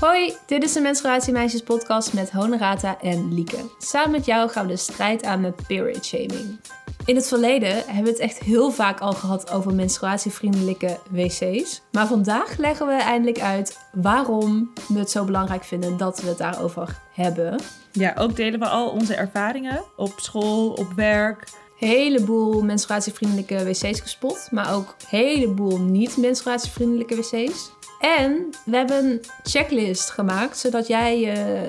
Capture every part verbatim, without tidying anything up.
Hoi, dit is de Menstruatie Meisjes podcast met Honorata en Lieke. Samen met jou gaan we de strijd aan met period shaming. In het verleden hebben we het echt heel vaak al gehad over menstruatievriendelijke wc's. Maar vandaag leggen we eindelijk uit waarom we het zo belangrijk vinden dat we het daarover hebben. Ja, ook delen we al onze ervaringen op school, op werk. Heleboel menstruatievriendelijke wc's gespot, maar ook heleboel niet menstruatievriendelijke wc's. En we hebben een checklist gemaakt, zodat jij je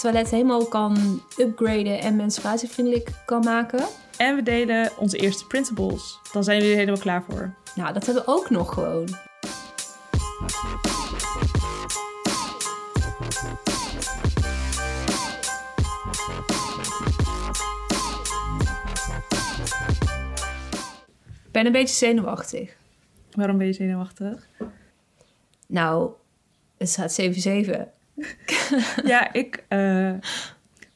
toilet helemaal kan upgraden en menstruatievriendelijk kan maken. En we delen onze eerste principles. Dan zijn we er helemaal klaar voor. Nou, dat hebben we ook nog gewoon. Ik ben een beetje zenuwachtig. Waarom ben je zenuwachtig? Nou, het staat zeven zeven. Ja, ik... Uh...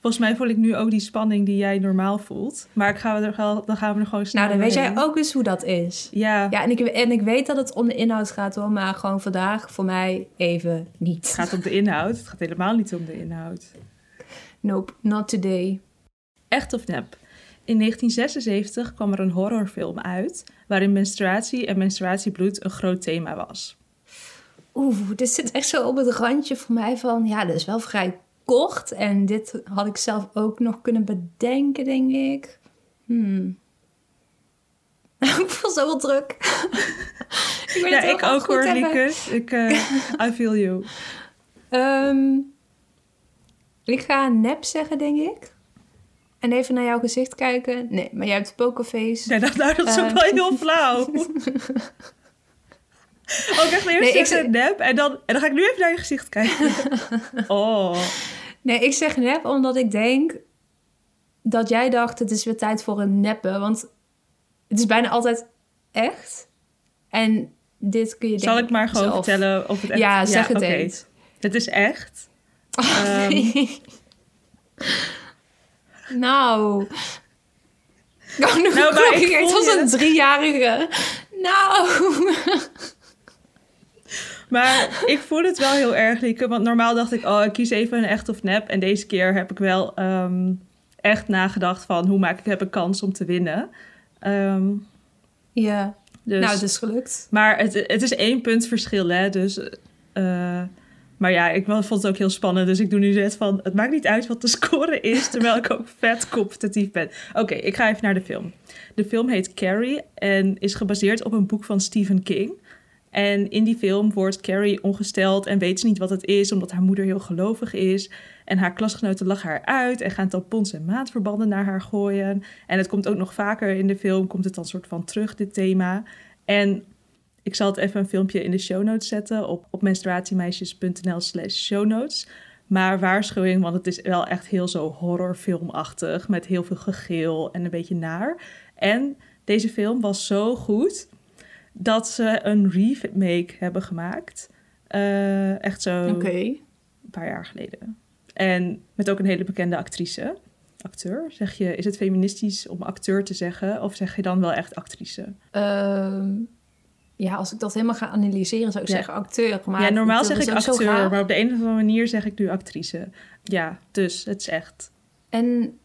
Volgens mij voel ik nu ook die spanning die jij normaal voelt. Maar ik ga er, dan gaan we er gewoon snel. Nou, dan weet heen. Jij ook eens hoe dat is. Ja. Ja, en ik, en ik weet dat het om de inhoud gaat hoor. Maar gewoon vandaag voor mij even niet. Het gaat om de inhoud. Het gaat helemaal niet om de inhoud. Nope, not today. Echt of nep? In negentien zesenzeventig kwam er een horrorfilm uit waarin menstruatie en menstruatiebloed een groot thema was. Oeh, dit zit echt zo op het randje voor mij van... Ja, dat is wel vrij... Kort, en dit had ik zelf ook nog kunnen bedenken, denk ik. Hmm. Ik voel zo wel druk. ik weet ja, het ik ook hoor, Lieke. Ik, uh, I feel you. Um, ik ga nep zeggen, denk ik. En even naar jouw gezicht kijken. Nee, maar jij hebt pokerface. Nee, dat, nou, dat is ook uh, wel heel flauw. Oh, ik dacht eerst nee, ik zeg nep en dan, en dan ga ik nu even naar je gezicht kijken. Oh. Nee, ik zeg nep omdat ik denk dat jij dacht het is weer tijd voor een neppen. Want het is bijna altijd echt. En dit kun je denken. Zal ik maar gewoon zelf vertellen of het echt is? Ja, zeg ja, het okay. Eens. Het is echt. Oh, um. nee. Nou. Oh, nou, maar ik het was een driejarige. Nou. Maar ik voel het wel heel erg, Lieke. Want normaal dacht ik, oh, ik kies even een echt of nep. En deze keer heb ik wel um, echt nagedacht van... hoe maak ik heb een kans om te winnen? Um, ja, dus, nou, het is gelukt. Maar het, het is één punt verschil, hè. Dus, uh, maar ja, ik vond het ook heel spannend. Dus ik doe nu zet van, het maakt niet uit wat de score is... terwijl ik ook vet competitief ben. Oké, okay, ik ga even naar de film. De film heet Carrie en is gebaseerd op een boek van Stephen King... En in die film wordt Carrie ongesteld en weet ze niet wat het is... omdat haar moeder heel gelovig is. En haar klasgenoten lachen haar uit... en gaan tampons en maandverbanden naar haar gooien. En het komt ook nog vaker in de film... komt het dan soort van terug, dit thema. En ik zal het even een filmpje in de show notes zetten... op, op menstruatiemeisjes.nl slash show notes. Maar waarschuwing, want het is wel echt heel zo horrorfilmachtig... met heel veel gegil en een beetje naar. En deze film was zo goed... dat ze een remake hebben gemaakt. Uh, echt zo okay. Een paar jaar geleden. En met ook een hele bekende actrice. Acteur, zeg je... Is het feministisch om acteur te zeggen? Of zeg je dan wel echt actrice? Uh, ja, als ik dat helemaal ga analyseren... zou ik ja. zeggen acteur. Maar ja, normaal zeg ik acteur. Maar op de een of andere manier zeg ik nu actrice. Ja, dus het is echt. En...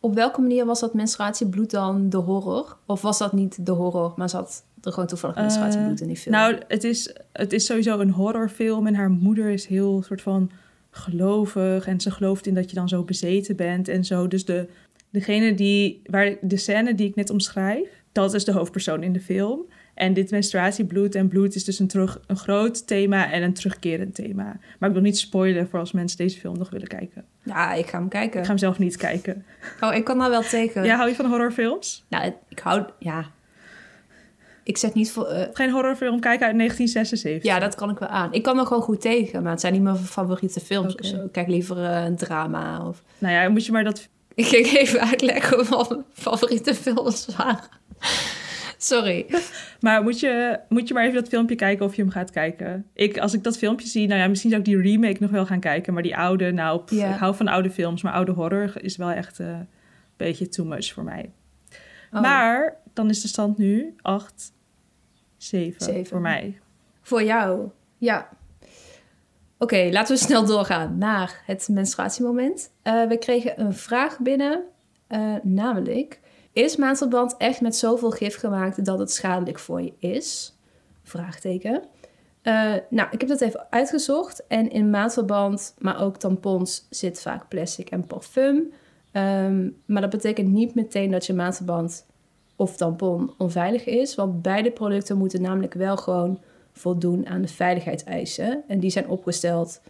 Op welke manier was dat menstruatiebloed dan de horror? Of was dat niet de horror, maar zat er gewoon toevallig menstruatiebloed in die film? Uh, nou, het is, het is sowieso een horrorfilm en haar moeder is heel soort van gelovig. En ze gelooft in dat je dan zo bezeten bent en zo. Dus de, degene die, waar, de scène die ik net omschrijf, dat is de hoofdpersoon in de film. En dit menstruatiebloed en bloed is dus een, terug, een groot thema en een terugkerend thema. Maar ik wil niet spoilen voor als mensen deze film nog willen kijken. Ja, ik ga hem kijken. Ik ga hem zelf niet kijken. Oh, ik kan nou wel tegen. Ja, hou je van horrorfilms? Nou, ik hou... Ja. Ik zeg niet voor... Uh... Geen horrorfilm kijken uit negentien zesenzeventig. Ja, dat kan ik wel aan. Ik kan er gewoon goed tegen, maar het zijn niet mijn favoriete films. Okay. Of zo. Ik kijk liever uh, een drama. Of... Nou ja, moet je maar dat... Ik ging even uitleggen wat mijn favoriete films waren. Sorry. Maar moet je, moet je maar even dat filmpje kijken of je hem gaat kijken. Ik, als ik dat filmpje zie, nou ja, misschien zou ik die remake nog wel gaan kijken. Maar die oude, nou, pff, yeah. Ik hou van oude films. Maar oude horror is wel echt uh, een beetje too much voor mij. Oh. Maar dan is de stand nu acht, zeven voor mij. Voor jou, ja. Oké, Oké, okay, laten we snel doorgaan naar het menstruatiemoment. Uh, we kregen een vraag binnen, uh, namelijk... Is maandverband echt met zoveel gif gemaakt dat het schadelijk voor je is? Vraagteken. Uh, nou, ik heb dat even uitgezocht. En in maandverband, maar ook tampons, zit vaak plastic en parfum. Um, maar dat betekent niet meteen dat je maandverband of tampon onveilig is. Want beide producten moeten namelijk wel gewoon voldoen aan de veiligheidseisen. En die zijn opgesteld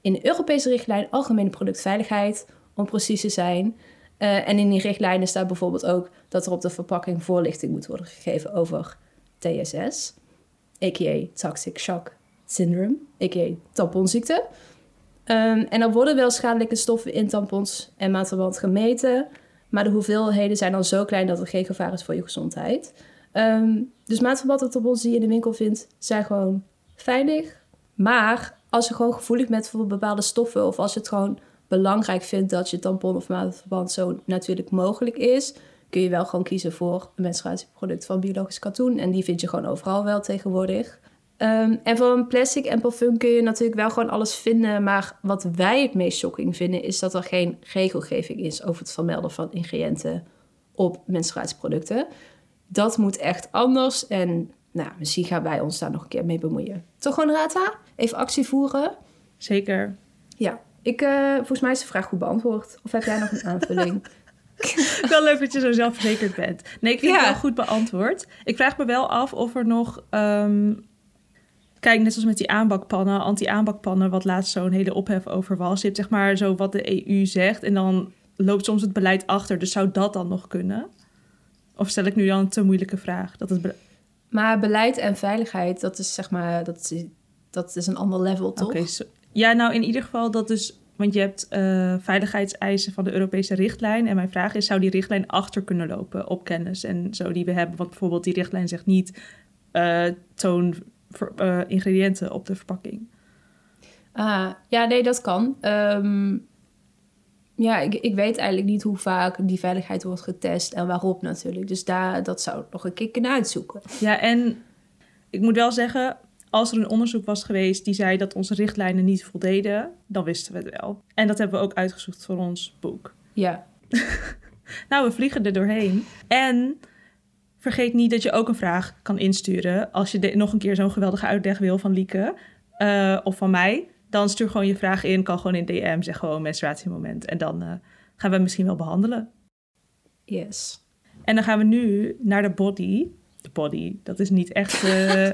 in de Europese richtlijn Algemene Productveiligheid, om precies te zijn. Uh, en in die richtlijnen staat bijvoorbeeld ook dat er op de verpakking voorlichting moet worden gegeven over T S S, a k a. Toxic Shock Syndrome, a k a tamponziekte. Um, en er worden wel schadelijke stoffen in tampons en maandverband gemeten, maar de hoeveelheden zijn dan zo klein dat er geen gevaar is voor je gezondheid. Um, dus maandverband en tampons die je in de winkel vindt zijn gewoon veilig. Maar als je gewoon gevoelig bent voor bepaalde stoffen, of als je het gewoon belangrijk vindt dat je tampon of maandverband zo natuurlijk mogelijk is, kun je wel gewoon kiezen voor een menstruatieproduct van biologisch katoen. En die vind je gewoon overal wel tegenwoordig. Um, en van plastic en parfum kun je natuurlijk wel gewoon alles vinden. Maar wat wij het meest shocking vinden is dat er geen regelgeving is over het vermelden van ingrediënten op menstruatieproducten. Dat moet echt anders. En nou, misschien gaan wij ons daar nog een keer mee bemoeien. Toch, Honorata? Even actie voeren. Zeker. Ja. Ik, uh, volgens mij is de vraag goed beantwoord. Of heb jij nog een aanvulling? Wel leuk dat je zo zelfverzekerd bent. Nee, ik vind ja. het wel goed beantwoord. Ik vraag me wel af of er nog... Um, kijk, net zoals met die aanbakpannen, anti-aanbakpannen... wat laatst zo'n hele ophef over was. Je hebt zeg maar zo wat de E U zegt... en dan loopt soms het beleid achter. Dus zou dat dan nog kunnen? Of stel ik nu dan een te moeilijke vraag? Dat het be- maar beleid en veiligheid, dat is zeg maar... dat is, dat is een ander level, toch? Oké, okay, so- Ja, nou in ieder geval dat dus... Want je hebt uh, veiligheidseisen van de Europese richtlijn. En mijn vraag is, zou die richtlijn achter kunnen lopen op kennis en zo die we hebben? Want bijvoorbeeld die richtlijn zegt niet... Uh, toon ver, uh, ingrediënten op de verpakking. Ah, ja, nee, dat kan. Um, ja, ik, ik weet eigenlijk niet hoe vaak die veiligheid wordt getest en waarop natuurlijk. Dus daar, dat zou ik nog een keer kunnen uitzoeken. Ja, en ik moet wel zeggen... Als er een onderzoek was geweest die zei dat onze richtlijnen niet voldeden, dan wisten we het wel. En dat hebben we ook uitgezocht voor ons boek. Ja. Nou, we vliegen er doorheen. En vergeet niet dat je ook een vraag kan insturen. Als je de, nog een keer zo'n geweldige uitleg wil van Lieke uh, of van mij, dan stuur gewoon je vraag in. Kan gewoon in D M, zeg gewoon menstruatiemoment. En dan uh, gaan we misschien wel behandelen. Yes. En dan gaan we nu naar de body. De body, dat is niet echt... Uh...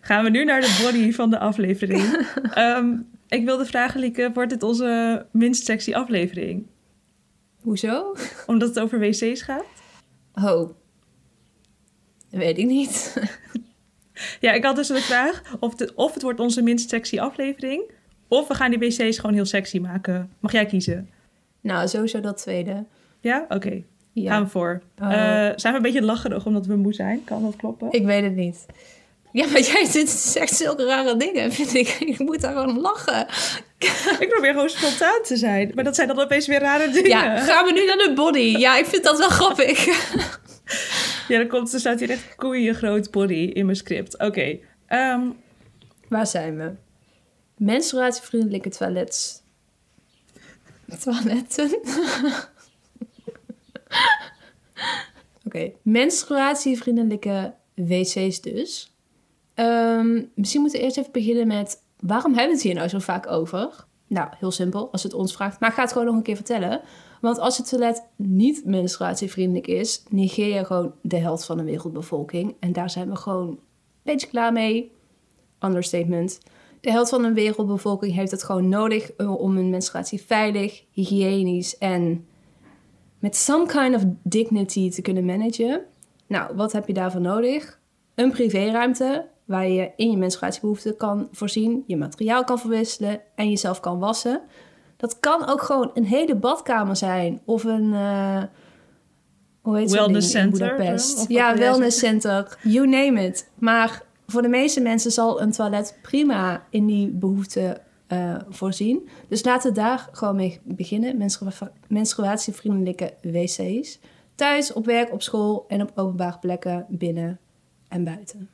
Gaan we nu naar de body van de aflevering. Um, ik wilde vragen, Lieke, wordt dit onze minst sexy aflevering? Hoezo? Omdat het over wc's gaat? Oh, weet ik niet. Ja, ik had dus de vraag of, de, of het wordt onze minst sexy aflevering... of we gaan die wc's gewoon heel sexy maken. Mag jij kiezen? Nou, sowieso dat tweede. Ja? Oké. Okay. Ja. Gaan we voor. Uh, uh, zijn we een beetje lacherig omdat we moe zijn? Kan dat kloppen? Ik weet het niet. Ja, maar jij zegt zulke rare dingen, vind ik. Ik moet daar gewoon lachen. Ik probeer gewoon spontaan te zijn. Maar dat zijn dan opeens weer rare dingen. Ja, gaan we nu naar de body. Ja, ik vind dat wel grappig. Ja, dan komt, er staat hier echt koeien groot body in mijn script. Oké. Okay. Um, Waar zijn we? Menstruatievriendelijke toilets. Toiletten? Oké, okay. Menstruatievriendelijke wc's dus. Um, misschien moeten we eerst even beginnen met... waarom hebben we het hier nou zo vaak over? Nou, heel simpel, als het ons vraagt. Maar ik ga het gewoon nog een keer vertellen. Want als het toilet niet menstruatievriendelijk is... negeer je gewoon de helft van de wereldbevolking. En daar zijn we gewoon een beetje klaar mee. Understatement. De helft van de wereldbevolking heeft het gewoon nodig... om hun menstruatie veilig, hygiënisch en... met some kind of dignity te kunnen managen. Nou, wat heb je daarvoor nodig? Een privéruimte waar je in je menstruatiebehoeften kan voorzien... je materiaal kan verwisselen en jezelf kan wassen. Dat kan ook gewoon een hele badkamer zijn of een... Uh, hoe heet zo'n ding in Budapest? Ja, wellnesscenter, you name it. Maar voor de meeste mensen zal een toilet prima in die behoeften... Uh, voorzien. Dus laten we daar gewoon mee beginnen. Menstrua- menstruatievriendelijke wc's. Thuis, op werk, op school en op openbare plekken binnen en buiten.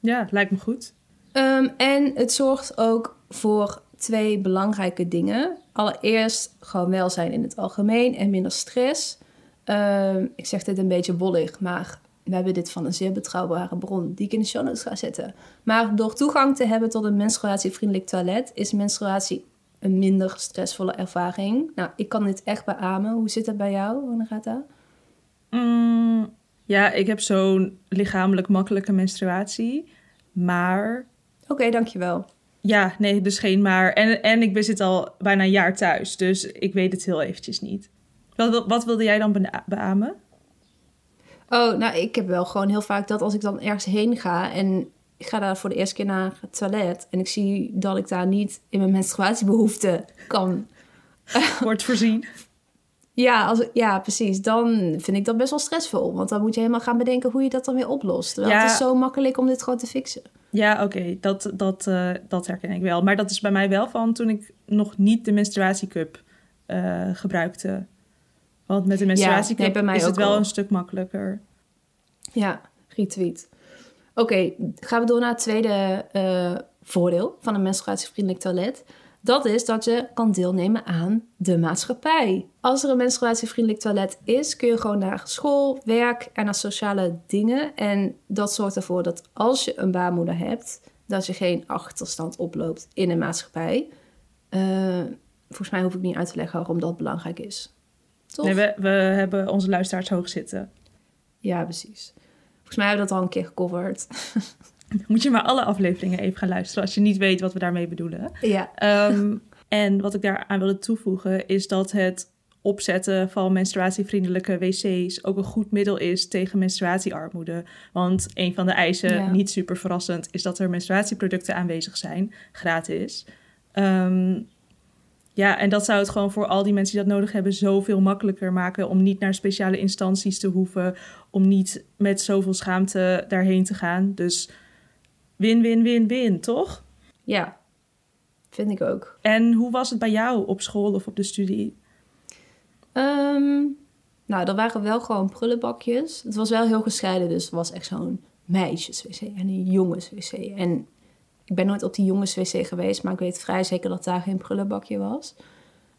Ja, lijkt me goed. Um, en het zorgt ook voor twee belangrijke dingen. Allereerst gewoon welzijn in het algemeen en minder stress. Um, ik zeg dit een beetje wollig, maar we hebben dit van een zeer betrouwbare bron die ik in de show notes ga zetten. Maar door toegang te hebben tot een menstruatievriendelijk toilet is menstruatie een minder stressvolle ervaring. Nou, ik kan dit echt beamen. Hoe zit dat bij jou, Honorata? Mm, ja, ik heb zo'n lichamelijk makkelijke menstruatie, maar... Oké, okay, dankjewel. Ja, nee, dus geen maar. En, en ik bezit al bijna een jaar thuis, dus ik weet het heel eventjes niet. Wat, wat wilde jij dan bena- beamen? Oh, nou, ik heb wel gewoon heel vaak dat als ik dan ergens heen ga en ik ga daar voor de eerste keer naar het toilet en ik zie dat ik daar niet in mijn menstruatiebehoeften kan. Wordt voorzien. Ja, als, ja, precies. Dan vind ik dat best wel stressvol. Want dan moet je helemaal gaan bedenken hoe je dat dan weer oplost. Terwijl ja. Het is zo makkelijk om dit gewoon te fixen. Ja, oké. Okay. Dat, dat, uh, dat herken ik wel. Maar dat is bij mij wel van toen ik nog niet de menstruatiecup uh, gebruikte. Want met de menstruatiecup ja, nee, bij mij is het wel al een stuk makkelijker. Ja, retweet. Oké, okay, gaan we door naar het tweede uh, voordeel van een menstruatievriendelijk toilet. Dat is dat je kan deelnemen aan de maatschappij. Als er een menstruatievriendelijk toilet is, kun je gewoon naar school, werk en naar sociale dingen. En dat zorgt ervoor dat als je een baarmoeder hebt, dat je geen achterstand oploopt in de maatschappij. Uh, volgens mij hoef ik niet uit te leggen waarom dat belangrijk is. Toch? Nee, we, we hebben onze luisteraars hoog zitten. Ja, precies. Volgens mij hebben we dat al een keer gecoverd. Moet je maar alle afleveringen even gaan luisteren als je niet weet wat we daarmee bedoelen. Ja. Um, en wat ik daaraan wilde toevoegen is dat het opzetten van menstruatievriendelijke wc's ook een goed middel is tegen menstruatiearmoede. Want een van de eisen, ja. niet super verrassend, is dat er menstruatieproducten aanwezig zijn, gratis. Um, ja, en dat zou het gewoon voor al die mensen die dat nodig hebben zoveel makkelijker maken om niet naar speciale instanties te hoeven, om niet met zoveel schaamte daarheen te gaan. Dus win, win, win, win, toch? Ja, vind ik ook. En hoe was het bij jou op school of op de studie? Um, nou, dat waren wel gewoon prullenbakjes. Het was wel heel gescheiden, dus het was echt zo'n meisjeswc en een jongenswc. En ik ben nooit op die jongenswc geweest, maar ik weet vrij zeker dat daar geen prullenbakje was.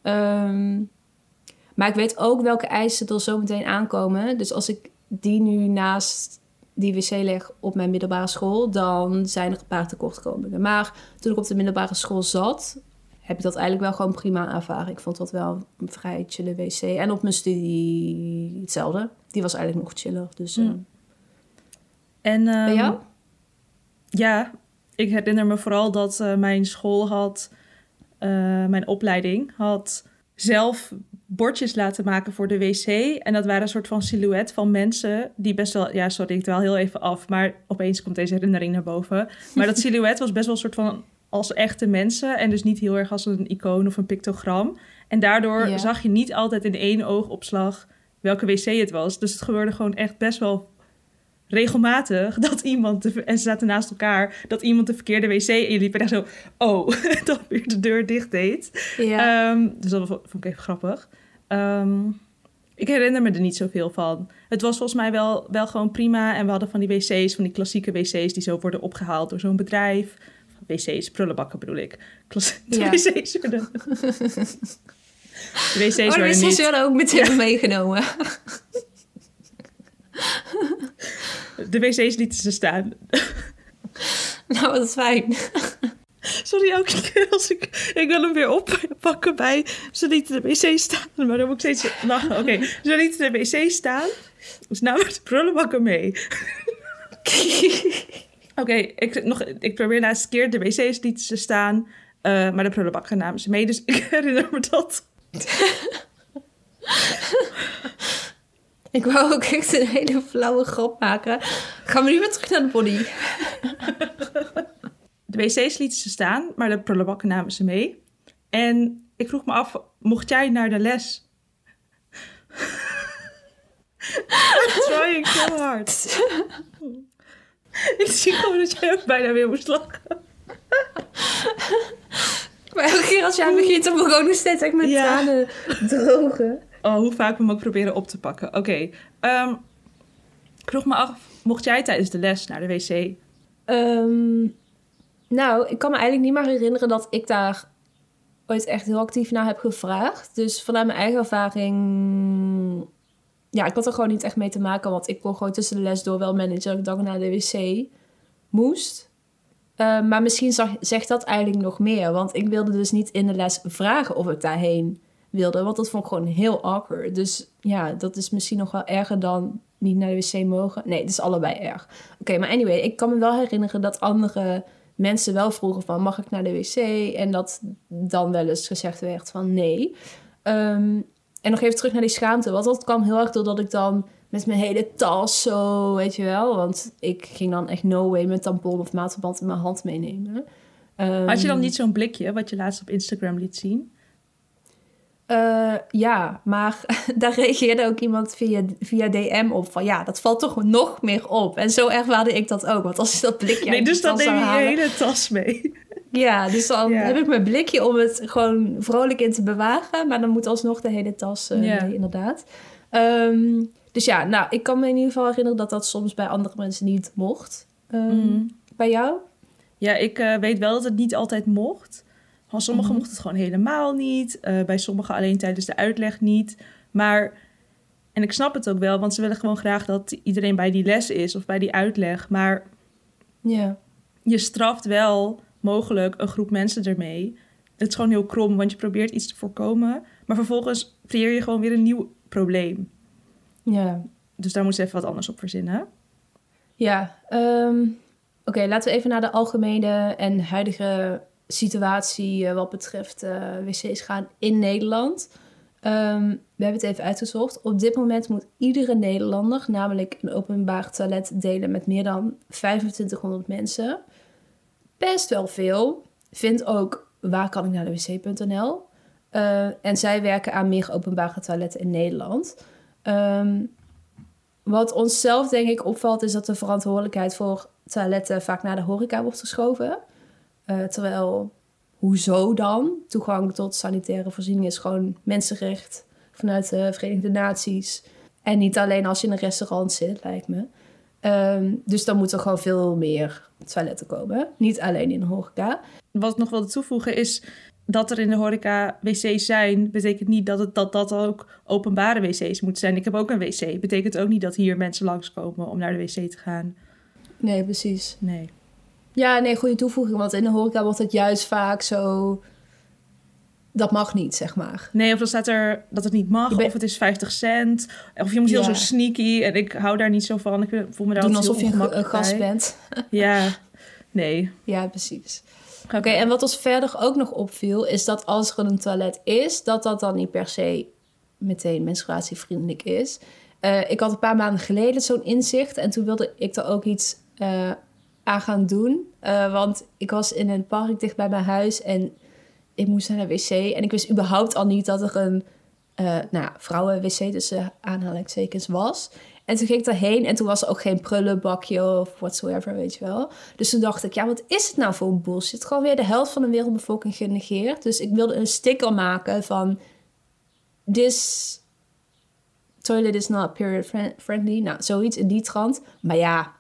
Um, maar ik weet ook welke eisen er zo meteen aankomen. Dus als ik die nu naast die wc leg op mijn middelbare school, dan zijn er een paar tekortkomingen. Maar toen ik op de middelbare school zat, heb ik dat eigenlijk wel gewoon prima ervaren. Ik vond dat wel een vrij chille wc. En op mijn studie hetzelfde. Die was eigenlijk nog chiller. Dus, mm. uh... En um, bij jou? Ja, ik herinner me vooral dat uh, mijn school had, uh, mijn opleiding had zelf bordjes laten maken voor de wc. En dat waren een soort van silhouet van mensen die best wel... Ja, sorry, ik dwaal heel even af, maar opeens komt deze herinnering naar boven. Maar dat silhouet was best wel een soort van als echte mensen en dus niet heel erg als een icoon of een pictogram. En daardoor ja. zag je niet altijd in één oogopslag welke wc het was. Dus het gebeurde gewoon echt best wel regelmatig dat iemand... De, en ze zaten naast elkaar, dat iemand de verkeerde wc inliep en echt zo... Oh, dat weer de deur dicht deed. Ja. Um, dus dat vond ik even grappig. Um, ik herinner me er niet zoveel van. Het was volgens mij wel, wel gewoon prima. En we hadden van die wc's, van die klassieke wc's... die zo worden opgehaald door zo'n bedrijf. Wc's, prullenbakken bedoel ik. Klas- ja. De wc's werden... de wc's, oh, de wc's niet... werden ook meteen ja. meegenomen. De wc's lieten ze staan. Nou, wat fijn. Sorry, elke keer als ik... Ik wil hem weer oppakken bij... Ze lieten de wc staan. Maar dan moet ik steeds lachen. Oké, okay. Ze lieten de wc staan. Dus nou met de prullenbakken mee. Oké, okay, ik, ik probeer laatste keer. De wc's lieten ze staan. Uh, maar de prullenbakken namen ze mee. Dus ik herinner me dat. Ik wou ook echt een hele flauwe grap maken. Gaan we nu weer terug naar de body. De wc's lieten ze staan, maar de prullenbakken namen ze mee. En ik vroeg me af, mocht jij naar de les? I'm trying so hard. Ik zie gewoon dat jij ook bijna weer moest lachen. Maar elke keer als jij begint, dan begon ik steeds echt met ja. tranen drogen. Oh, hoe vaak we hem ook proberen op te pakken. Oké, okay. um, ik vroeg me af, mocht jij tijdens de les naar de wc? Um, Nou, ik kan me eigenlijk niet meer herinneren dat ik daar ooit echt heel actief naar heb gevraagd. Dus vanuit mijn eigen ervaring... Ja, ik had er gewoon niet echt mee te maken. Want ik kon gewoon tussen de les door wel managen dat ik dan naar de wc moest. Uh, maar misschien zag, zegt dat eigenlijk nog meer. Want ik wilde dus niet in de les vragen of ik daarheen wilde. Want dat vond ik gewoon heel awkward. Dus ja, dat is misschien nog wel erger dan niet naar de wc mogen. Nee, het is allebei erg. Oké, okay, maar anyway, ik kan me wel herinneren dat andere mensen wel vroegen van... mag ik naar de wc? En dat dan wel eens gezegd werd van nee. Um, en nog even terug naar die schaamte. Want dat kwam heel erg doordat ik dan met mijn hele tas zo, weet je wel. Want ik ging dan echt no way met tampon of maatverband in mijn hand meenemen. Um, Had je dan niet zo'n blikje wat je laatst op Instagram liet zien? Uh, ja, maar daar reageerde ook iemand via, via D M op van ja, dat valt toch nog meer op. En zo ervaarde ik dat ook, want als ik dat blikje nee, dus dan neem je halen, je hele tas mee. Ja, dus dan ja. heb ik mijn blikje om het gewoon vrolijk in te bewaren, maar dan moet alsnog de hele tas uh, ja. mee, inderdaad. Um, dus ja, nou, ik kan me in ieder geval herinneren dat dat soms bij andere mensen niet mocht. Um, mm. Bij jou? Ja, ik uh, weet wel dat het niet altijd mocht. Van sommigen mocht het gewoon helemaal niet. Uh, bij sommigen alleen tijdens de uitleg niet. Maar, en ik snap het ook wel, want ze willen gewoon graag dat iedereen bij die les is of bij die uitleg. Maar yeah. je straft wel mogelijk een groep mensen ermee. Het is gewoon heel krom, want je probeert iets te voorkomen. Maar vervolgens creëer je gewoon weer een nieuw probleem. Yeah. Dus daar moet je even wat anders op verzinnen. Ja, um, oké, okay, laten we even naar de algemene en huidige situatie wat betreft uh, wc's gaan in Nederland. Um, we hebben het even uitgezocht. Op dit moment moet iedere Nederlander namelijk een openbaar toilet delen met meer dan vijfentwintighonderd mensen. Best wel veel. Vind ook waar kan ik naar de wc punt n l. Uh, en zij werken aan meer openbare toiletten in Nederland. Um, wat onszelf denk ik opvalt is dat de verantwoordelijkheid voor toiletten vaak naar de horeca wordt geschoven. Uh, terwijl, hoezo dan? Toegang tot sanitaire voorziening is gewoon mensenrecht vanuit de Verenigde Naties. En niet alleen als je in een restaurant zit, lijkt me. Um, dus dan moeten er gewoon veel meer toiletten komen. Niet alleen in de horeca. Wat ik nog wilde toevoegen is dat er in de horeca wc's zijn, betekent niet dat het, dat, dat ook openbare wc's moeten zijn. Ik heb ook een wc. Betekent ook niet dat hier mensen langskomen om naar de wc te gaan. Nee, precies. Nee. Ja, nee, goede toevoeging. Want in de horeca wordt het juist vaak zo... Dat mag niet, zeg maar. Nee, of dan staat er dat het niet mag. Ben... Of het is vijftig cent. Of je moet heel ja. zo sneaky. En ik hou daar niet zo van. Ik voel me daar altijd alsof je een gast bent. Ja, nee. Ja, precies. Oké, okay, en wat ons verder ook nog opviel... is dat als er een toilet is... dat dat dan niet per se meteen menstruatievriendelijk is. Uh, ik had een paar maanden geleden zo'n inzicht. En toen wilde ik er ook iets... Uh, aan gaan doen. Uh, want ik was in een park dicht bij mijn huis en ik moest naar de wc. En ik wist überhaupt al niet dat er een uh, nou ja, vrouwen-wc tussen aanhalingstekens was. En toen ging ik daarheen en toen was er ook geen prullenbakje of whatsoever, weet je wel. Dus toen dacht ik, ja, wat is het nou voor een bullshit? Gewoon weer de helft van de wereldbevolking genegeerd. Dus ik wilde een sticker maken van this toilet is not period friendly. Nou, zoiets in die trant. Maar ja...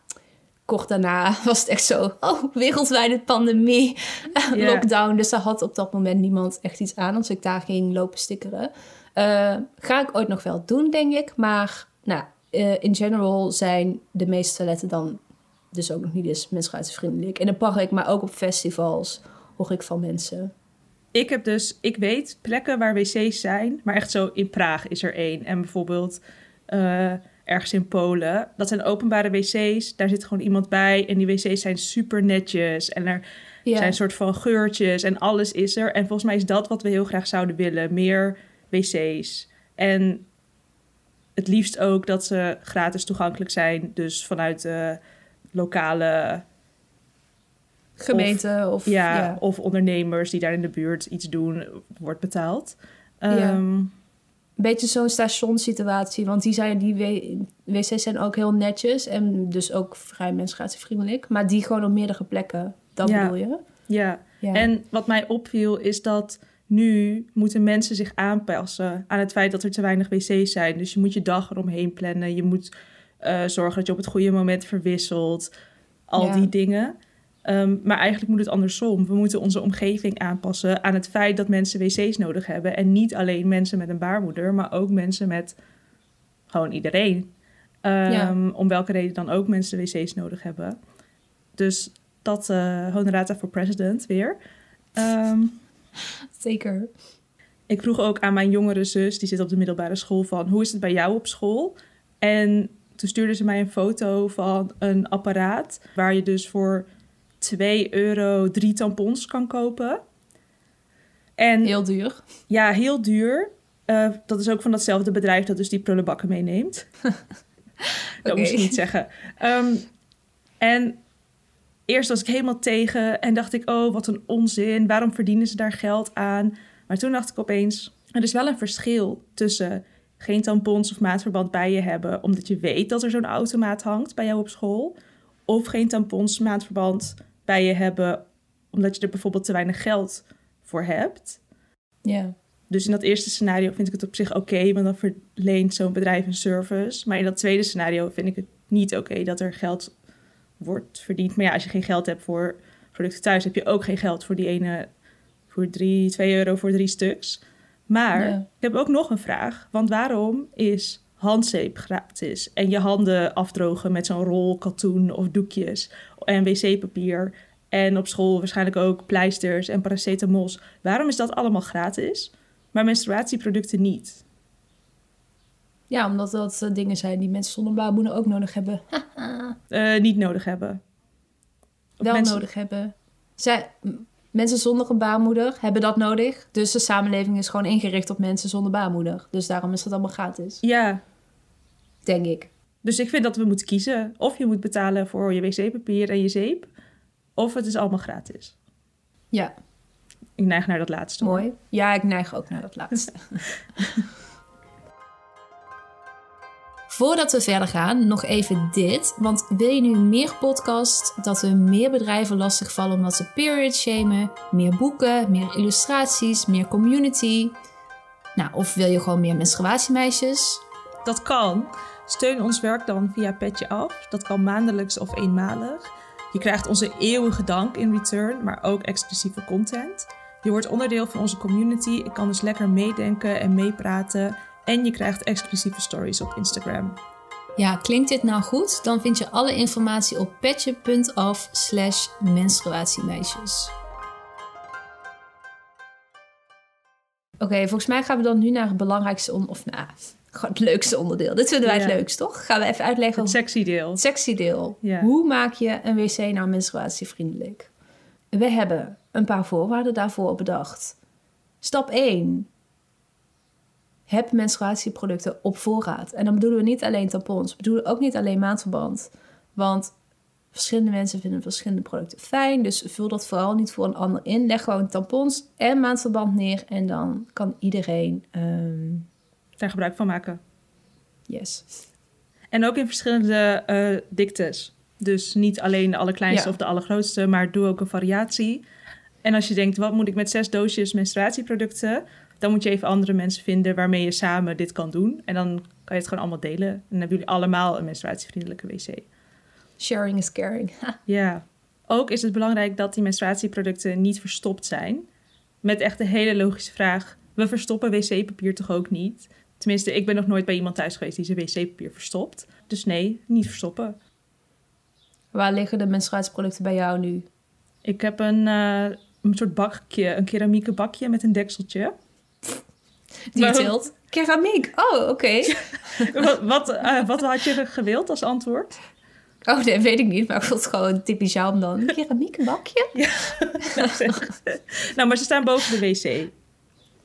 Kort daarna was het echt zo, oh, wereldwijde pandemie, yeah. lockdown. Dus daar had op dat moment niemand echt iets aan als ik daar ging lopen stickeren. Uh, ga ik ooit nog wel doen, denk ik. Maar nou, uh, in general zijn de meeste toiletten dan dus ook nog niet eens menstruatievriendelijk. In een park, maar ook op festivals hoor ik van mensen. Ik heb dus, ik weet plekken waar wc's zijn, maar echt zo in Praag is er één. En bijvoorbeeld... Uh, ergens in Polen. Dat zijn openbare wc's. Daar zit gewoon iemand bij. En die wc's zijn super netjes. En er yeah. zijn een soort van geurtjes. En alles is er. En volgens mij is dat wat we heel graag zouden willen. Meer wc's. En het liefst ook dat ze gratis toegankelijk zijn. Dus vanuit de lokale... gemeente. Of, of, ja, ja. of ondernemers die daar in de buurt iets doen. Wordt betaald. Ja. Um, Een beetje zo'n stationssituatie. Want die, zijn, die w- wc's zijn ook heel netjes. En dus ook vrij menstruatievriendelijk. Maar die gewoon op meerdere plekken. Dat ja. bedoel je? Ja. ja. En wat mij opviel is dat nu moeten mensen zich aanpassen aan het feit dat er te weinig wc's zijn. Dus je moet je dag eromheen plannen. Je moet uh, zorgen dat je op het goede moment verwisselt. Al ja. die dingen. Um, maar eigenlijk moet het andersom. We moeten onze omgeving aanpassen aan het feit dat mensen wc's nodig hebben. En niet alleen mensen met een baarmoeder, maar ook mensen met gewoon iedereen. Um, ja. Om welke reden dan ook mensen wc's nodig hebben. Dus dat uh, Honorata for President weer. Um, Zeker. Ik vroeg ook aan mijn jongere zus, die zit op de middelbare school, van hoe is het bij jou op school? En toen stuurde ze mij een foto van een apparaat waar je dus voor twee euro drie tampons kan kopen. En, heel duur. Ja, heel duur. Uh, dat is ook van datzelfde bedrijf dat dus die prullenbakken meeneemt. Okay. Dat moest ik niet zeggen. Um, en eerst was ik helemaal tegen en dacht ik, oh, wat een onzin. Waarom verdienen ze daar geld aan? Maar toen dacht ik opeens, er is wel een verschil tussen geen tampons of maatverband bij je hebben, omdat je weet dat er zo'n automaat hangt bij jou op school. Of geen tampons, maatverband bij je hebben, omdat je er bijvoorbeeld te weinig geld voor hebt. Ja. Dus in dat eerste scenario vind ik het op zich oké, okay, want dan verleent zo'n bedrijf een service. Maar in dat tweede scenario vind ik het niet oké okay dat er geld wordt verdiend. Maar ja, als je geen geld hebt voor producten thuis, heb je ook geen geld voor die ene, voor drie, twee euro voor drie stuks. Maar ja. Ik heb ook nog een vraag, want waarom is handzeep gratis en je handen afdrogen met zo'n rol katoen of doekjes en wc-papier en op school waarschijnlijk ook pleisters en paracetamols. Waarom is dat allemaal gratis, maar menstruatieproducten niet? Ja, omdat dat uh, dingen zijn die mensen zonder baarmoeder ook nodig hebben. uh, niet nodig hebben. Of wel mensen nodig hebben. Zij, mensen zonder een baarmoeder hebben dat nodig. Dus de samenleving is gewoon ingericht op mensen zonder baarmoeder. Dus daarom is dat allemaal gratis. Ja. Denk ik. Dus ik vind dat we moeten kiezen. Of je moet betalen voor je wc-papier en je zeep. Of het is allemaal gratis. Ja. Ik neig naar dat laatste. Hoor. Mooi. Ja, ik neig ook naar dat laatste. Voordat we verder gaan, nog even dit. Want wil je nu meer podcasts, dat we meer bedrijven lastigvallen omdat ze period shamen, meer boeken, meer illustraties, meer community? Nou, of wil je gewoon meer menstruatiemeisjes? Dat kan. Steun ons werk dan via Petje Af. Dat kan maandelijks of eenmalig. Je krijgt onze eeuwige dank in return, maar ook exclusieve content. Je wordt onderdeel van onze community. Ik kan dus lekker meedenken en meepraten. En je krijgt exclusieve stories op Instagram. Ja, klinkt dit nou goed? Dan vind je alle informatie op petje.af slash menstruatiemeisjes. Oké, okay, volgens mij gaan we dan nu naar het belangrijkste on- of nou, het leukste onderdeel. Dit vinden wij ja. het leukst, toch? Gaan we even uitleggen. Het sexy deel. Het sexy deel. Ja. Hoe maak je een wc nou menstruatievriendelijk? We hebben een paar voorwaarden daarvoor bedacht. Stap één. Heb menstruatieproducten op voorraad. En dan bedoelen we niet alleen tampons. We bedoelen ook niet alleen maandverband. Want verschillende mensen vinden verschillende producten fijn. Dus vul dat vooral niet voor een ander in. Leg gewoon tampons en maandverband neer. En dan kan iedereen Um... daar gebruik van maken. Yes. En ook in verschillende uh, diktes. Dus niet alleen de allerkleinste ja. of de allergrootste. Maar doe ook een variatie. En als je denkt, wat moet ik met zes doosjes menstruatieproducten? Dan moet je even andere mensen vinden waarmee je samen dit kan doen. En dan kan je het gewoon allemaal delen. En dan hebben jullie allemaal een menstruatievriendelijke wc. Sharing is caring. Ja. Ook is het belangrijk dat die menstruatieproducten niet verstopt zijn. Met echt de hele logische vraag, we verstoppen wc-papier toch ook niet? Tenminste, ik ben nog nooit bij iemand thuis geweest die zijn wc-papier verstopt. Dus nee, niet verstoppen. Waar liggen de menstruatieproducten bij jou nu? Ik heb een, uh, een soort bakje, een keramieke bakje met een dekseltje. Detailed. Keramiek. Oh, oké. Okay. wat, wat, uh, wat had je gewild als antwoord? Oh, nee, weet ik niet. Maar ik vond het gewoon typisch jou dan. Keramiek bakje? Ja. Nou, zeg. nou, maar ze staan boven de wc.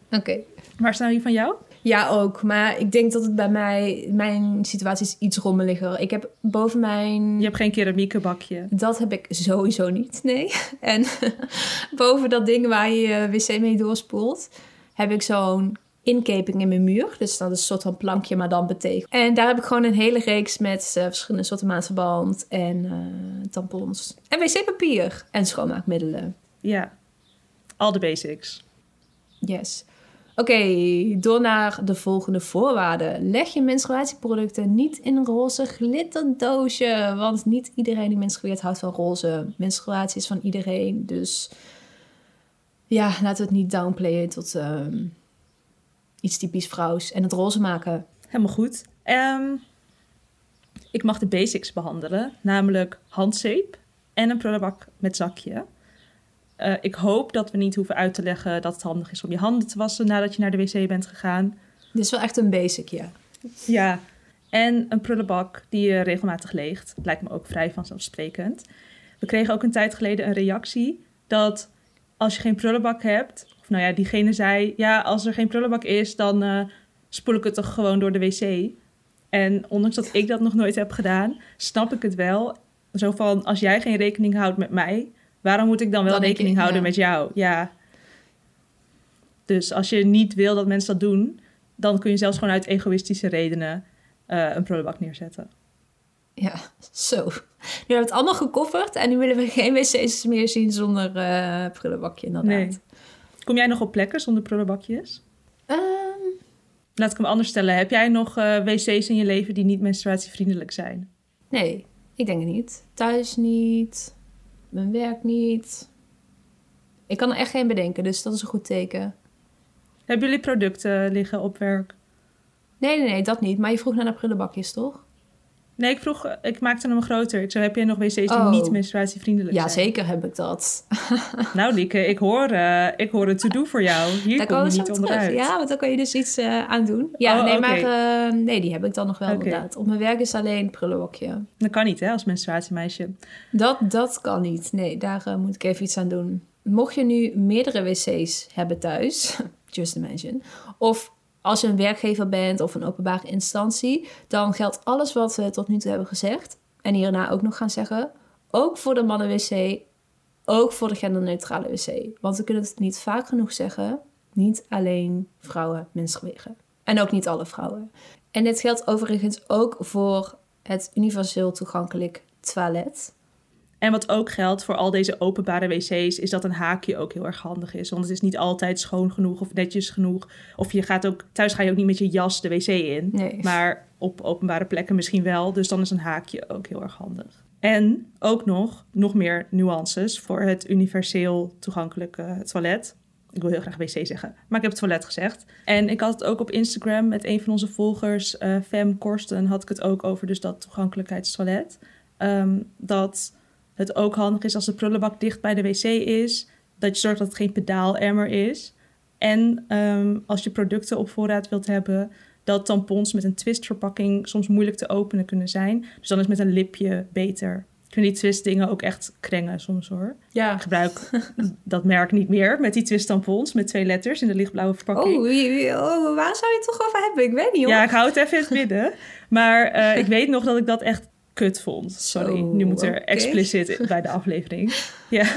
Oké. Okay. Waar staan die van jou? Ja, ook. Maar ik denk dat het bij mij, mijn situatie is iets rommeliger. Ik heb boven mijn... Je hebt geen keramieke bakje. Dat heb ik sowieso niet, nee. En boven dat ding waar je je wc mee doorspoelt, heb ik zo'n inkeping in mijn muur. Dus dat is een soort van plankje, maar dan betegeld. En daar heb ik gewoon een hele reeks met uh, verschillende soorten maatverband en uh, tampons. En wc-papier en schoonmaakmiddelen. Ja, yeah. All the basics. Yes. Oké, okay, door naar de volgende voorwaarden. Leg je menstruatieproducten niet in een roze glitterdoosje. Want niet iedereen die menstrueert houdt van roze. Menstruatie is van iedereen. Dus ja, laten we het niet downplayen tot um, iets typisch vrouws. En het roze maken. Helemaal goed. Um, ik mag de basics behandelen. Namelijk handzeep en een prullenbak met zakje. Uh, ik hoop dat we niet hoeven uit te leggen dat het handig is om je handen te wassen nadat je naar de wc bent gegaan. Dit is wel echt een basic, ja. Ja, en een prullenbak die je regelmatig leegt. Lijkt me ook vrij vanzelfsprekend. We kregen ook een tijd geleden een reactie dat als je geen prullenbak hebt... of nou ja, diegene zei, ja, als er geen prullenbak is, dan uh, spoel ik het toch gewoon door de wc. En ondanks dat ik dat nog nooit heb gedaan, snap ik het wel. Zo van, als jij geen rekening houdt met mij... waarom moet ik dan wel dan rekening ik, houden ja. met jou? Ja. Dus als je niet wil dat mensen dat doen... dan kun je zelfs gewoon uit egoïstische redenen uh, een prullenbak neerzetten. Ja, zo. Nu hebben we het allemaal gekofferd... en nu willen we geen wc's meer zien zonder uh, prullenbakje inderdaad. Nee. Kom jij nog op plekken zonder prullenbakjes? Um... Laat ik hem anders stellen. Heb jij nog uh, wc's in je leven die niet menstruatievriendelijk zijn? Nee, ik denk het niet. Thuis niet... Mijn werk niet. Ik kan er echt geen bedenken, dus dat is een goed teken. Hebben jullie producten liggen op werk? Nee, nee, nee, dat niet. Maar je vroeg naar de prullenbakjes, toch? Nee, ik vroeg, ik maakte hem groter. Ik zei, heb jij nog wc's die oh. niet menstruatievriendelijk zijn? Ja, zeker heb ik dat. Nou, Lieke, ik hoor, uh, ik hoor een to-do voor jou. Hier daar kom je niet onderuit. Terug. Ja, want dan kan je dus iets uh, aan doen. Ja, oh, nee, okay. maar uh, nee, die heb ik dan nog wel okay. inderdaad. Op mijn werk is alleen een prullenbakje. Dat kan niet, hè, als menstruatiemeisje. Dat, dat kan niet. Nee, daar uh, moet ik even iets aan doen. Mocht je nu meerdere wc's hebben thuis, just imagine, of... als je een werkgever bent of een openbare instantie... dan geldt alles wat we tot nu toe hebben gezegd... en hierna ook nog gaan zeggen... ook voor de mannen-wc, ook voor de genderneutrale wc. Want we kunnen het niet vaak genoeg zeggen... niet alleen vrouwen menstrueren. En ook niet alle vrouwen. En dit geldt overigens ook voor het universeel toegankelijk toilet. En wat ook geldt voor al deze openbare wc's... is dat een haakje ook heel erg handig is. Want het is niet altijd schoon genoeg of netjes genoeg. Of je gaat ook, thuis ga je ook niet met je jas de wc in. Nee. Maar op openbare plekken misschien wel. Dus dan is een haakje ook heel erg handig. En ook nog, nog meer nuances voor het universeel toegankelijke toilet. Ik wil heel graag wc zeggen, maar ik heb het toilet gezegd. En ik had het ook op Instagram met een van onze volgers... Uh, Fem Korsten, had ik het ook over dus dat toegankelijkheidstoilet. Um, dat... het ook handig is als de prullenbak dicht bij de wc is. Dat je zorgt dat het geen pedaalemmer is. En um, als je producten op voorraad wilt hebben... dat tampons met een twistverpakking soms moeilijk te openen kunnen zijn. Dus dan is met een lipje beter. Ik vind die twistdingen ook echt krengen soms hoor. Ja. Ik gebruik dat merk niet meer met die twisttampons met twee letters in de lichtblauwe verpakking. Oh, oh waar zou je het toch over hebben? Ik weet niet hoor. Ja, ik hou het even in het midden. Maar uh, ik weet nog dat ik dat echt... kut vond. Sorry, so, nu moet er okay. explicit bij de aflevering. Ja,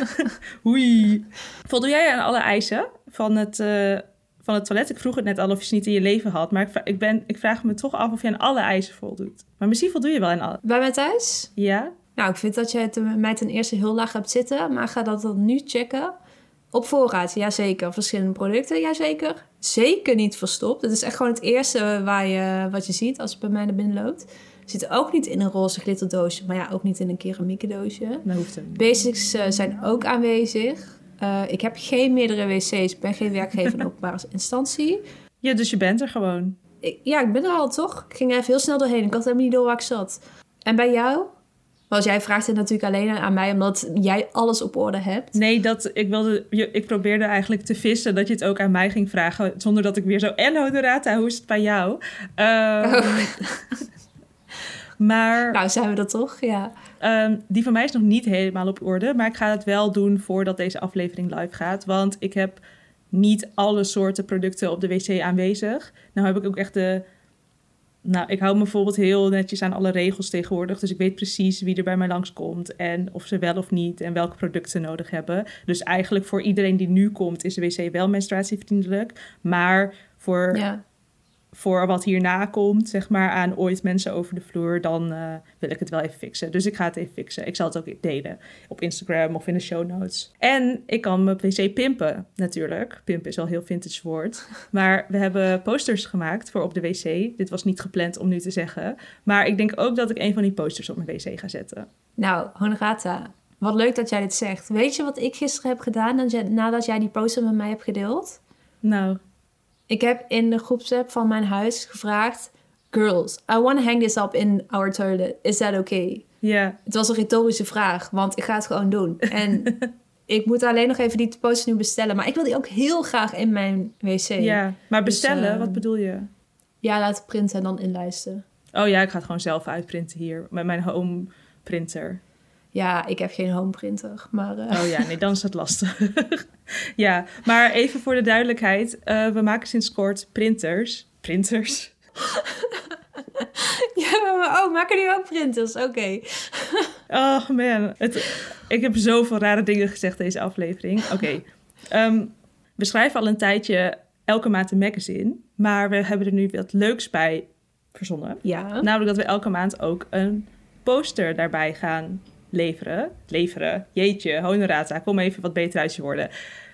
hoei. Voldoe jij aan alle eisen van het, uh, van het toilet? Ik vroeg het net al of je ze niet in je leven had, maar ik, ik, ben, ik vraag me toch af of je aan alle eisen voldoet. Maar misschien voldoe je wel aan alle. Bij mij thuis? Ja. Nou, ik vind dat jij te, mij ten eerste heel laag hebt zitten, maar ga dat dan nu checken. Op voorraad, jazeker. Verschillende producten, jazeker. Zeker niet verstopt. Dat is echt gewoon het eerste waar je, wat je ziet als je bij mij naar binnen loopt. Zit ook niet in een roze glitterdoosje, maar ja, ook niet in een keramieke doosje. Dat hoeft hem. Basics uh, zijn ook aanwezig. Uh, ik heb geen meerdere wc's, ben geen werkgever en openbare instantie. Ja, dus je bent er gewoon. Ik, ja, ik ben er al, toch? Ik ging er even heel snel doorheen. Ik had helemaal niet door waar ik zat. En bij jou? Want jij vraagt het natuurlijk alleen aan mij, omdat jij alles op orde hebt. Nee, dat, ik, wilde, ik probeerde eigenlijk te vissen dat je het ook aan mij ging vragen, zonder dat ik weer zo... En Honorata, hoe is het bij jou? Uh, oh. Maar, nou, zijn we dat toch, ja. Um, die van mij is nog niet helemaal op orde. Maar ik ga het wel doen voordat deze aflevering live gaat. Want ik heb niet alle soorten producten op de wc aanwezig. Nou heb ik ook echt de... Nou, ik hou me bijvoorbeeld heel netjes aan alle regels tegenwoordig. Dus ik weet precies wie er bij mij langskomt. En of ze wel of niet en welke producten nodig hebben. Dus eigenlijk voor iedereen die nu komt is de wc wel menstruatievriendelijk. Maar voor... Ja. voor wat hierna komt, zeg maar, aan ooit mensen over de vloer, dan uh, wil ik het wel even fixen. Dus ik ga het even fixen. Ik zal het ook delen op Instagram of in de show notes. En ik kan mijn pc pimpen, natuurlijk. Pimpen is wel een heel vintage woord. Maar we hebben posters gemaakt voor op de wc. Dit was niet gepland om nu te zeggen. Maar ik denk ook dat ik een van die posters op mijn wc ga zetten. Nou, Honorata, wat leuk dat jij dit zegt. Weet je wat ik gisteren heb gedaan nadat jij die poster met mij hebt gedeeld? Nou... Ik heb in de groepsapp van mijn huis gevraagd... Girls, I want to hang this up in our toilet. Is that okay? Ja. Yeah. Het was een retorische vraag, want ik ga het gewoon doen. En ik moet alleen nog even die poster nu bestellen. Maar ik wil die ook heel graag in mijn wc. Ja, yeah, maar bestellen? Dus, uh, wat bedoel je? Ja, laten printen en dan inlijsten. Oh ja, ik ga het gewoon zelf uitprinten hier. Met mijn home printer. Ja, ik heb geen homeprinter, maar... Uh... Oh ja, nee, dan is het lastig. Ja, maar even voor de duidelijkheid. Uh, we maken sinds kort printers. Printers? Ja, maar oh, maken die ook printers? Oké. Okay. Oh man, het, ik heb zoveel rare dingen gezegd deze aflevering. Oké, okay. um, we schrijven al een tijdje elke maand een magazine. Maar we hebben er nu wat leuks bij verzonnen. Ja. Namelijk dat we elke maand ook een poster daarbij gaan leveren, leveren, jeetje, Honorata, kom even wat beter uit je woorden.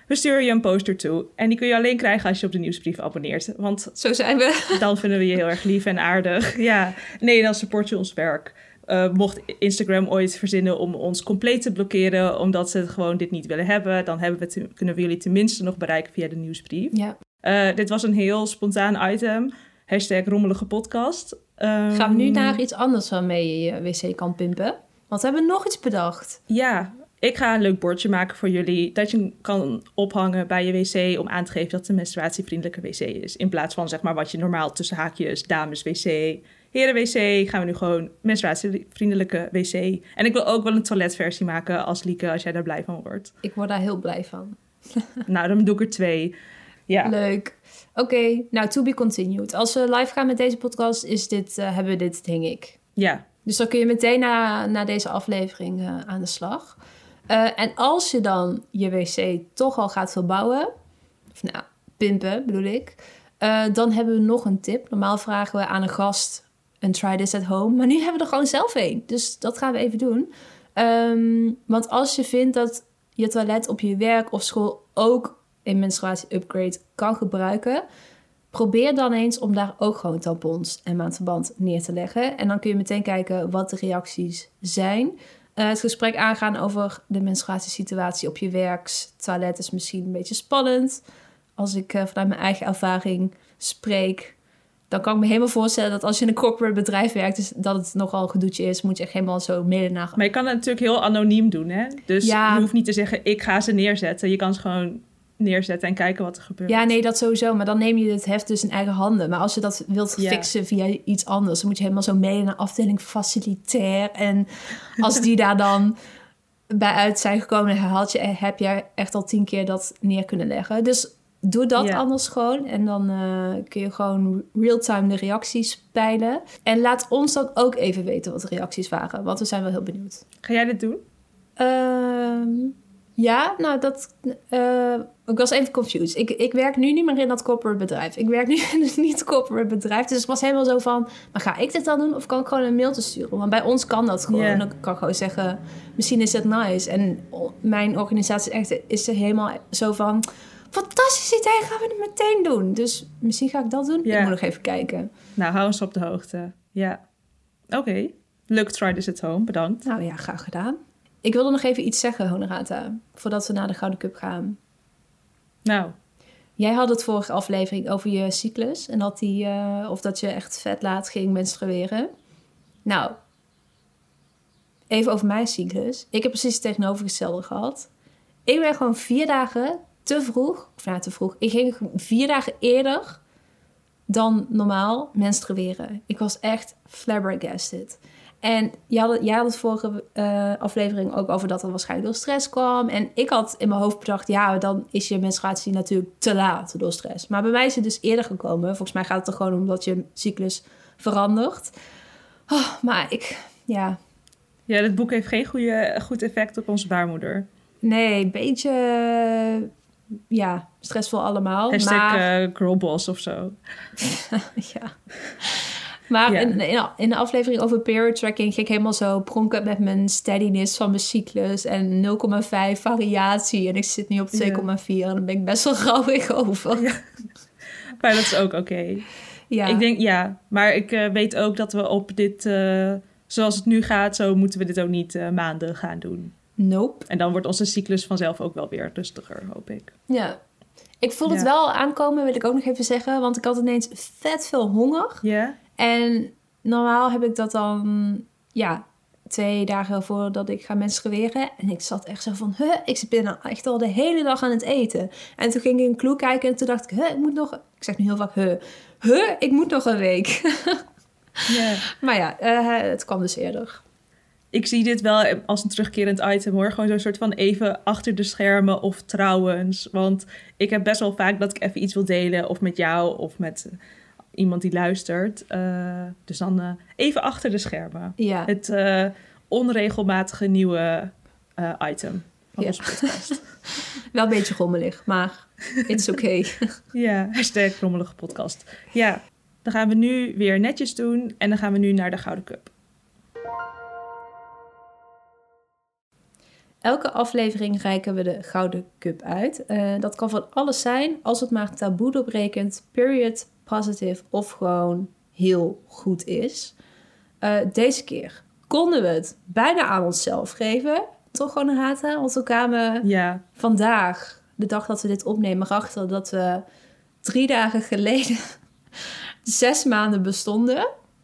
We sturen je een poster toe en die kun je alleen krijgen als je op de nieuwsbrief abonneert. Want zo zijn we. Dan vinden we je heel erg lief en aardig. Ja, nee, dan support je ons werk. Uh, mocht Instagram ooit verzinnen om ons compleet te blokkeren, omdat ze gewoon dit niet willen hebben, dan hebben we te, kunnen we jullie tenminste nog bereiken via de nieuwsbrief. Ja. Uh, dit was een heel spontaan item. Hashtag rommelige podcast. Um, Gaan we nu naar iets anders waarmee je je wc kan pimpen? Want we hebben nog iets bedacht. Ja, ik ga een leuk bordje maken voor jullie. Dat je kan ophangen bij je wc om aan te geven dat het een menstruatievriendelijke wc is. In plaats van zeg maar wat je normaal tussen haakjes, dames wc, heren wc. Gaan we nu gewoon menstruatievriendelijke wc. En ik wil ook wel een toiletversie maken als Lieke, als jij daar blij van wordt. Ik word daar heel blij van. Nou, dan doe ik er twee. Ja. Leuk. Oké, okay, nou to be continued. Als we live gaan met deze podcast, is dit, uh, hebben we dit, denk ik. Ja. Dus dan kun je meteen na, na deze aflevering uh, aan de slag. Uh, en als je dan je wc toch al gaat verbouwen... of nou, pimpen bedoel ik... Uh, dan hebben we nog een tip. Normaal vragen we aan een gast een try this at home. Maar nu hebben we er gewoon zelf een. Dus dat gaan we even doen. Um, want als je vindt dat je toilet op je werk of school... ook een menstruatie-upgrade kan gebruiken... probeer dan eens om daar ook gewoon tampons en maandverband neer te leggen. En dan kun je meteen kijken wat de reacties zijn. Uh, het gesprek aangaan over de menstruatiesituatie op je werks. Toilet is misschien een beetje spannend. Als ik uh, vanuit mijn eigen ervaring spreek... dan kan ik me helemaal voorstellen dat als je in een corporate bedrijf werkt... Dus dat het nogal een gedoetje is, moet je echt helemaal zo mede naar... Maar je kan het natuurlijk heel anoniem doen, hè? Dus ja. Je hoeft niet te zeggen, ik ga ze neerzetten. Je kan ze gewoon... neerzetten en kijken wat er gebeurt. Ja, nee, dat sowieso. Maar dan neem je het heft dus in eigen handen. Maar als je dat wilt fixen ja. via iets anders... dan moet je helemaal zo mee naar afdeling facilitair. En als die daar dan bij uit zijn gekomen... herhaalt je, heb je echt al tien keer dat neer kunnen leggen. Dus doe dat ja. anders gewoon. En dan uh, kun je gewoon real-time de reacties peilen. En laat ons dan ook even weten wat de reacties waren. Want we zijn wel heel benieuwd. Ga jij dit doen? Um... Ja, nou dat... Uh, ik was even confused. Ik, ik werk nu niet meer in dat corporate bedrijf. Ik werk nu in het niet-corporate bedrijf. Dus ik was helemaal zo van... Maar ga ik dit dan doen of kan ik gewoon een mailtje sturen? Want bij ons kan dat gewoon. Yeah. Ik kan gewoon zeggen... Misschien is dat nice. En mijn organisatie echt, is er helemaal zo van... Fantastisch idee, gaan we het meteen doen. Dus misschien ga ik dat doen. Yeah. Ik moet nog even kijken. Nou, hou ons op de hoogte. Ja. Oké. Okay. Leuk try this at home. Bedankt. Nou ja, graag gedaan. Ik wilde nog even iets zeggen, Honorata, voordat we naar de Gouden Cup gaan. Nou. Jij had het vorige aflevering over je cyclus en dat die, uh, of dat je echt vet laat ging menstrueren. Nou, even over mijn cyclus. Ik heb precies het tegenovergestelde gehad. Ik ben gewoon vier dagen te vroeg, of nou te vroeg, ik ging vier dagen eerder dan normaal menstrueren. Ik was echt flabbergasted. En jij had, jij had het vorige uh, aflevering ook over dat er waarschijnlijk door stress kwam. En ik had in mijn hoofd bedacht, ja, dan is je menstruatie natuurlijk te laat door stress. Maar bij mij is het dus eerder gekomen. Volgens mij gaat het er gewoon om dat je cyclus verandert. Oh, maar ik, ja. Ja, dat boek heeft geen goede, goed effect op onze baarmoeder. Nee, een beetje ja, stressvol allemaal. Hashtag maar... uh, girlboss of zo. Ja. Maar yeah. in, in, in de aflevering over period tracking ging ik helemaal zo pronken met mijn steadiness van mijn cyclus. En nul komma vijf variatie. En ik zit nu op twee komma vier. Yeah. En dan ben ik best wel rouwig over. Ja. Maar dat is ook oké. Okay. Ja. Ik denk, ja. Maar ik uh, weet ook dat we op dit, uh, zoals het nu gaat, zo moeten we dit ook niet uh, maanden gaan doen. Nope. En dan wordt onze cyclus vanzelf ook wel weer rustiger, hoop ik. Ja. Ik voel ja. het wel aankomen, wil ik ook nog even zeggen. Want ik had ineens vet veel honger. Ja. Yeah. En normaal heb ik dat dan, ja, twee dagen voordat ik ga menstrueren. En ik zat echt zo van, huh, ik zit binnen echt al de hele dag aan het eten. En toen ging ik in Clue kijken en toen dacht ik, huh, ik moet nog... Ik zeg nu heel vaak, huh, huh, ik moet nog een week. Yeah. Maar ja, uh, het kwam dus eerder. Ik zie dit wel als een terugkerend item, hoor. Gewoon zo'n soort van even achter de schermen of trouwens. Want ik heb best wel vaak dat ik even iets wil delen of met jou of met... iemand die luistert. Uh, dus dan uh, even achter de schermen. Ja. Het uh, onregelmatige nieuwe uh, item van onze podcast. Wel een beetje rommelig, maar it's okay. Ja, hashtag rommelige podcast. Ja, dan gaan we nu weer netjes doen. En dan gaan we nu naar de Gouden Cup. Elke aflevering reiken we de Gouden Cup uit. Uh, dat kan van alles zijn, als het maar taboe doorbrekend, period, positief of gewoon heel goed is. Uh, deze keer konden we het bijna aan onszelf geven. Toch, Honorata? Want we kwamen ja. vandaag, de dag dat we dit opnemen, achter dat we drie dagen geleden zes maanden bestonden.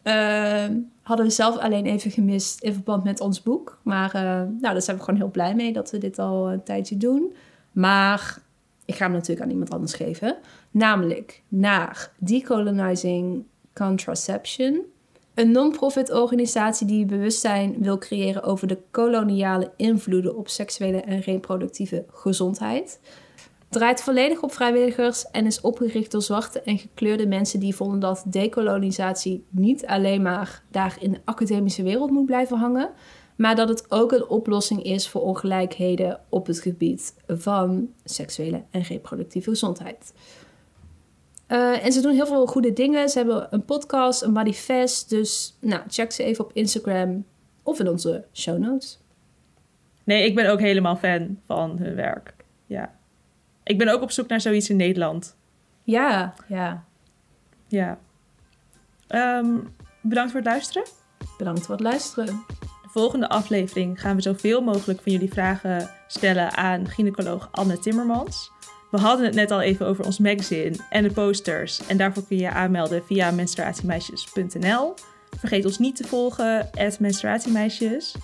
Uh, hadden we zelf alleen even gemist in verband met ons boek. Maar uh, nou, daar zijn we gewoon heel blij mee dat we dit al een tijdje doen. Maar... ik ga hem natuurlijk aan iemand anders geven. Namelijk naar Decolonizing Contraception. Een non-profit organisatie die bewustzijn wil creëren over de koloniale invloeden op seksuele en reproductieve gezondheid. Draait volledig op vrijwilligers en is opgericht door zwarte en gekleurde mensen die vonden dat dekolonisatie niet alleen maar daar in de academische wereld moet blijven hangen, maar dat het ook een oplossing is voor ongelijkheden op het gebied van seksuele en reproductieve gezondheid. Uh, en ze doen heel veel goede dingen. Ze hebben een podcast, een manifest. Dus nou, check ze even op Instagram of in onze show notes. Nee, ik ben ook helemaal fan van hun werk. Ja. Ik ben ook op zoek naar zoiets in Nederland. Ja, ja. Ja. Um, bedankt voor het luisteren. Bedankt voor het luisteren. De volgende aflevering gaan we zoveel mogelijk van jullie vragen stellen aan gynaecoloog Anne Timmermans. We hadden het net al even over ons magazine en de posters. En daarvoor kun je je aanmelden via menstruatiemeisjes punt n l. Vergeet ons niet te volgen, at menstruatiemeisjes.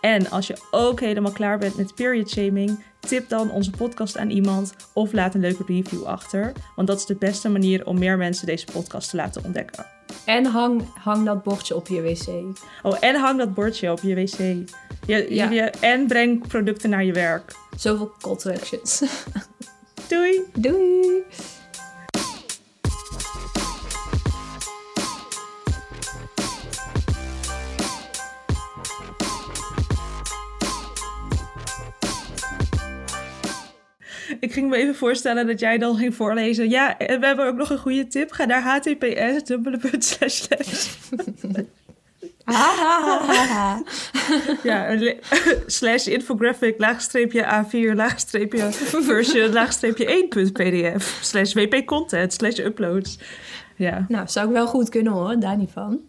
En als je ook helemaal klaar bent met period shaming, tip dan onze podcast aan iemand of laat een leuke review achter. Want dat is de beste manier om meer mensen deze podcast te laten ontdekken. En hang, hang dat bordje op je wc. Oh, en hang dat bordje op je wc. Je, ja. je, en breng producten naar je werk. Zoveel call to actions. Doei. Doei. Ik ging me even voorstellen dat jij dan ging voorlezen. Ja, en we hebben ook nog een goede tip. Ga naar https dubbele punt slash slash. Ja, le- slash infographic, laagstreepje A vier, laagstreepje version, laagstreepje één punt p d f. Slash wp-content, slash uploads. Ja. Nou, zou ik wel goed kunnen hoor, daar niet van.